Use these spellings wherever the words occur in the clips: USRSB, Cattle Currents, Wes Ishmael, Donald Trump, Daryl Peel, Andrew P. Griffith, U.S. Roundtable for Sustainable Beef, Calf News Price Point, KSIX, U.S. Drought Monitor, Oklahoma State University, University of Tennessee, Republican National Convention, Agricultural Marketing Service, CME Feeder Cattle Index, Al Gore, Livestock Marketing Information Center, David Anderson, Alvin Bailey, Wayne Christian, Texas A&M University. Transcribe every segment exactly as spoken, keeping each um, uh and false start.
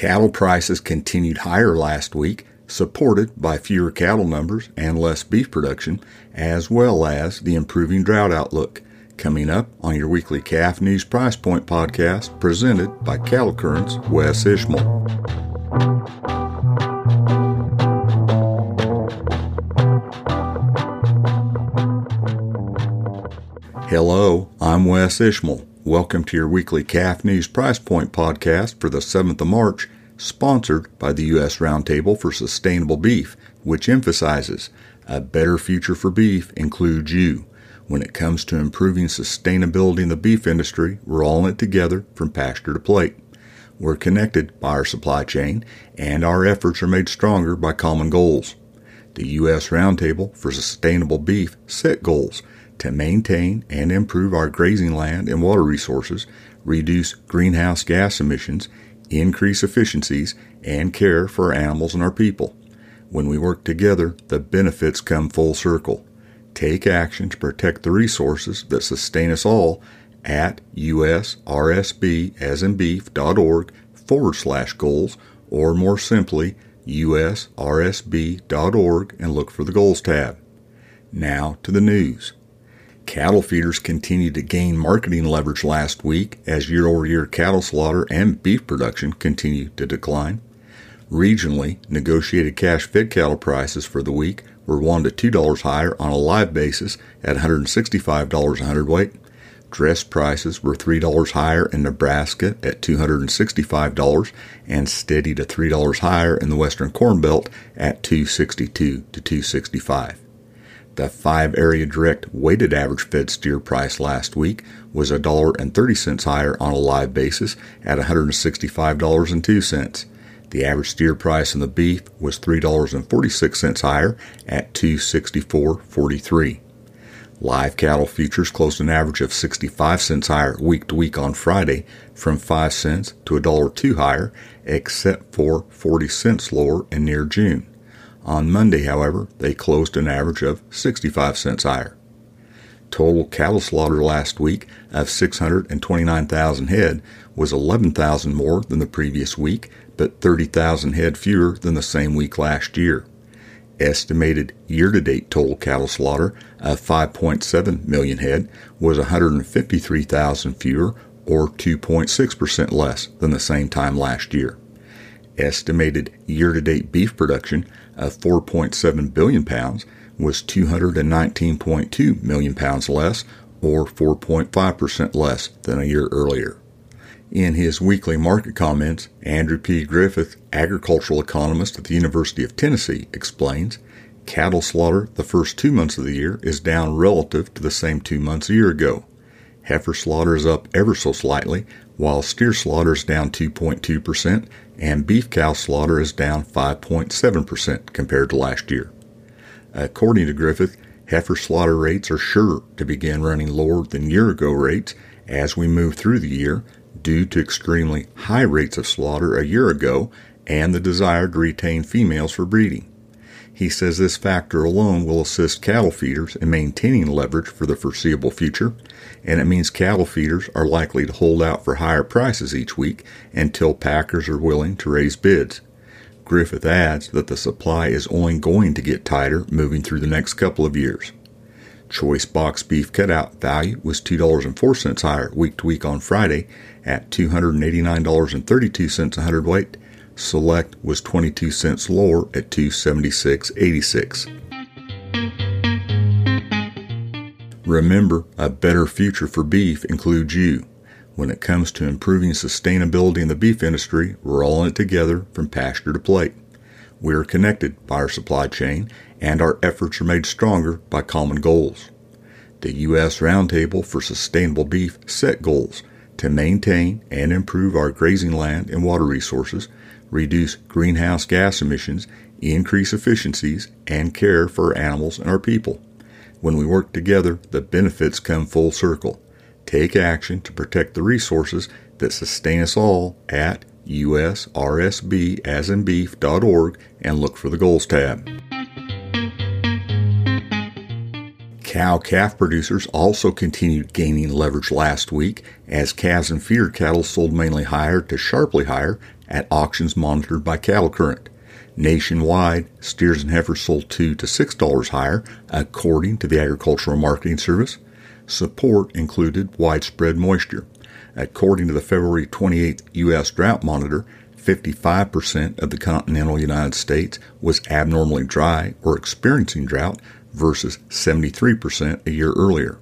Cattle prices continued higher last week, supported by fewer cattle numbers and less beef production, as well as the improving drought outlook. Coming up on your weekly Calf News Price Point podcast, presented by Cattle Currents' Wes Ishmael. Hello, I'm Wes Ishmael. Welcome to your weekly Calf News Price Point podcast for the seventh of March, sponsored by the U S Roundtable for Sustainable Beef, which emphasizes a better future for beef includes you. When it comes to improving sustainability in the beef industry, we're all in it together from pasture to plate. We're connected by our supply chain, and our efforts are made stronger by common goals. The U S Roundtable for Sustainable Beef set goals to maintain and improve our grazing land and water resources, reduce greenhouse gas emissions, increase efficiencies, and care for our animals and our people. When we work together, the benefits come full circle. Take action to protect the resources that sustain us all at usrsb.org forward slash goals, or more simply, U S R S B dot org, and look for the Goals tab. Now to the news. Cattle feeders continued to gain marketing leverage last week as year-over-year cattle slaughter and beef production continued to decline. Regionally, negotiated cash fed cattle prices for the week were one dollar to two dollars higher on a live basis at one hundred sixty-five dollars a hundredweight. Dress prices were three dollars higher in Nebraska at two hundred sixty-five dollars and steady to three dollars higher in the Western Corn Belt at two hundred sixty-two dollars to two hundred sixty-five dollars. The five-area direct weighted average fed steer price last week was one dollar and thirty cents higher on a live basis at one hundred sixty-five dollars and two cents. The average steer price in the beef was three dollars and forty-six cents higher at two hundred sixty-four dollars and forty-three cents. Live cattle futures closed an average of sixty-five cents higher week to week on Friday, from five cents to one dollar and two cents higher, except for forty cents lower in near June. On Monday, however, they closed an average of sixty-five cents higher. Total cattle slaughter last week of six hundred twenty-nine thousand head was eleven thousand more than the previous week, but thirty thousand head fewer than the same week last year. Estimated year-to-date total cattle slaughter of five point seven million head was one hundred fifty-three thousand fewer, or two point six percent less than the same time last year. Estimated year-to-date beef production of four point seven billion pounds was two hundred nineteen point two million pounds less, or four point five percent less than a year earlier. In his weekly market comments, Andrew P. Griffith, agricultural economist at the University of Tennessee, explains, cattle slaughter the first two months of the year is down relative to the same two months a year ago. Heifer slaughter is up ever so slightly, while steer slaughter is down two point two percent, and beef cow slaughter is down five point seven percent compared to last year. According to Griffith, heifer slaughter rates are sure to begin running lower than year-ago rates as we move through the year, due to extremely high rates of slaughter a year ago and the desire to retain females for breeding. He says this factor alone will assist cattle feeders in maintaining leverage for the foreseeable future, and it means cattle feeders are likely to hold out for higher prices each week until packers are willing to raise bids. Griffith adds that the supply is only going to get tighter moving through the next couple of years. Choice box beef cutout value was two dollars and four cents higher week to week on Friday at two hundred eighty-nine dollars and thirty-two cents a hundredweight. Select was twenty-two cents lower at two hundred seventy-six dollars and eighty-six cents. Remember, a better future for beef includes you. When it comes to improving sustainability in the beef industry, we're all in it together from pasture to plate. We are connected by our supply chain, and our efforts are made stronger by common goals. The U S Roundtable for Sustainable Beef set goals to maintain and improve our grazing land and water resources, reduce greenhouse gas emissions, increase efficiencies, and care for our animals and our people. When we work together, the benefits come full circle. Take action to protect the resources that sustain us all at U S R S B dot org and look for the Goals tab. Cow-calf producers also continued gaining leverage last week as calves and feeder cattle sold mainly higher to sharply higher at auctions monitored by Cattle Current. Nationwide, steers and heifers sold two to six dollars higher, according to the Agricultural Marketing Service. Support included widespread moisture. According to the February twenty-eighth U S Drought Monitor, fifty-five percent of the continental United States was abnormally dry or experiencing drought versus seventy-three percent a year earlier.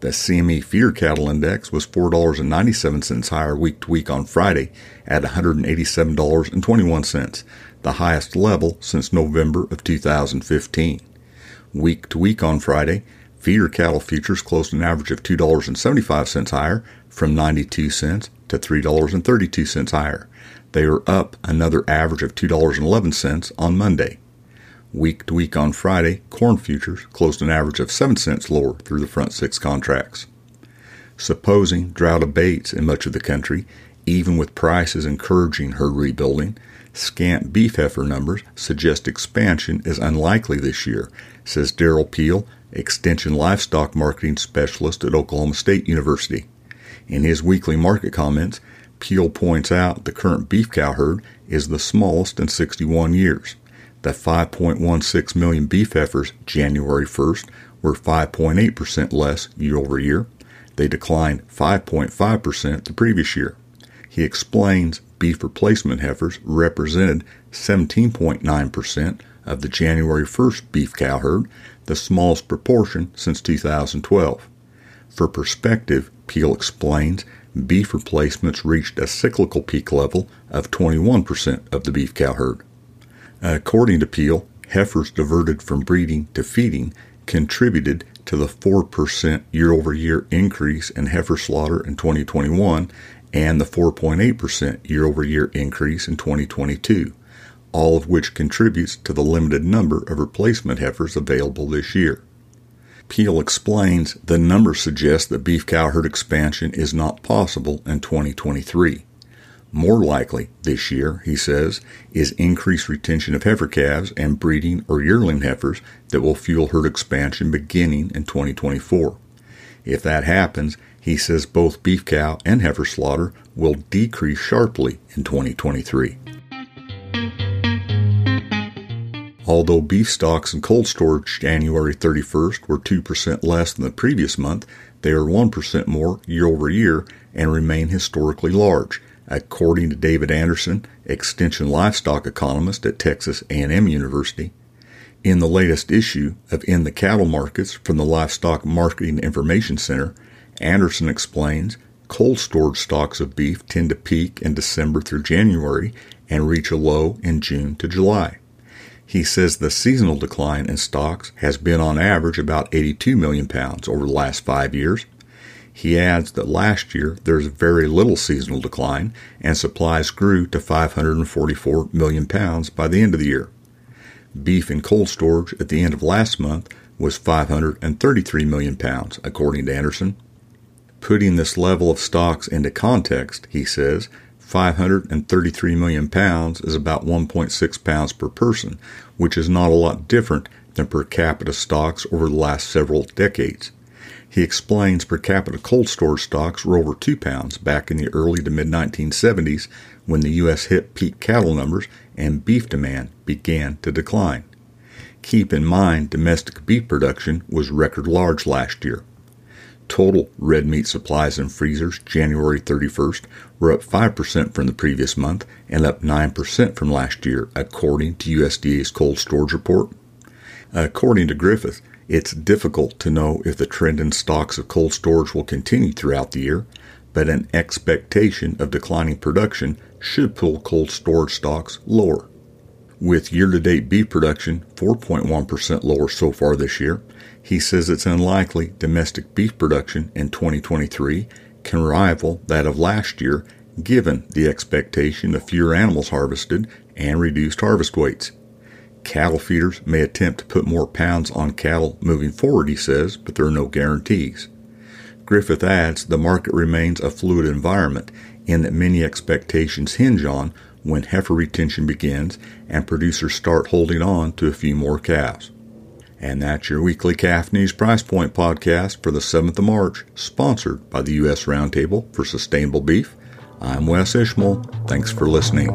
The C M E Feeder Cattle Index was four dollars and ninety-seven cents higher week-to-week on Friday at one hundred eighty-seven dollars and twenty-one cents, the highest level since November of two thousand fifteen. Week-to-week on Friday, feeder cattle futures closed an average of two dollars and seventy-five cents higher, from ninety-two cents to three dollars and thirty-two cents higher. They were up another average of two dollars and eleven cents on Monday. Week to week on Friday, corn futures closed an average of seven cents lower through the front six contracts. Supposing drought abates in much of the country, even with prices encouraging herd rebuilding, scant beef heifer numbers suggest expansion is unlikely this year, says Daryl Peel, Extension Livestock Marketing Specialist at Oklahoma State University. In his weekly market comments, Peel points out the current beef cow herd is the smallest in sixty-one years. The five point one six million beef heifers January first were five point eight percent less year over year. They declined five point five percent the previous year. He explains beef replacement heifers represented seventeen point nine percent of the January first beef cow herd, the smallest proportion since two thousand twelve. For perspective, Peel explains, beef replacements reached a cyclical peak level of twenty-one percent of the beef cow herd. According to Peel, heifers diverted from breeding to feeding contributed to the four percent year-over-year increase in heifer slaughter in twenty twenty-one and the four point eight percent year-over-year increase in twenty twenty-two, all of which contributes to the limited number of replacement heifers available this year. Peel explains the numbers suggest that beef cow herd expansion is not possible in twenty twenty-three. More likely this year, he says, is increased retention of heifer calves and breeding or yearling heifers that will fuel herd expansion beginning in twenty twenty-four. If that happens, he says both beef cow and heifer slaughter will decrease sharply in twenty twenty-three. Although beef stocks in cold storage January thirty-first were two percent less than the previous month, they are one percent more year over year and remain historically large, according to David Anderson, Extension Livestock Economist at Texas A and M University. In the latest issue of In the Cattle Markets from the Livestock Marketing Information Center, Anderson explains cold storage stocks of beef tend to peak in December through January and reach a low in June to July. He says the seasonal decline in stocks has been on average about eighty-two million pounds over the last five years. He adds that last year there's very little seasonal decline and supplies grew to five hundred forty-four million pounds by the end of the year. Beef in cold storage at the end of last month was five hundred thirty-three million pounds, according to Anderson. Putting this level of stocks into context, he says, five hundred thirty-three million pounds is about one point six pounds per person, which is not a lot different than per capita stocks over the last several decades. He explains per capita cold storage stocks were over two pounds back in the early to mid nineteen seventies when the U S hit peak cattle numbers and beef demand began to decline. Keep in mind domestic beef production was record large last year. Total red meat supplies in freezers January thirty-first were up five percent from the previous month and up nine percent from last year, according to U S D A's cold storage report. According to Griffith, it's difficult to know if the trend in stocks of cold storage will continue throughout the year, but an expectation of declining production should pull cold storage stocks lower. With year-to-date beef production four point one percent lower so far this year, he says it's unlikely domestic beef production in twenty twenty-three can rival that of last year, given the expectation of fewer animals harvested and reduced harvest weights. Cattle feeders may attempt to put more pounds on cattle moving forward, he says, but there are no guarantees. Griffith adds the market remains a fluid environment in that many expectations hinge on when heifer retention begins and producers start holding on to a few more calves. And that's your weekly Calf News Price Point podcast for the seventh of March, sponsored by the U S Roundtable for Sustainable Beef. I'm Wes Ishmael. Thanks for listening.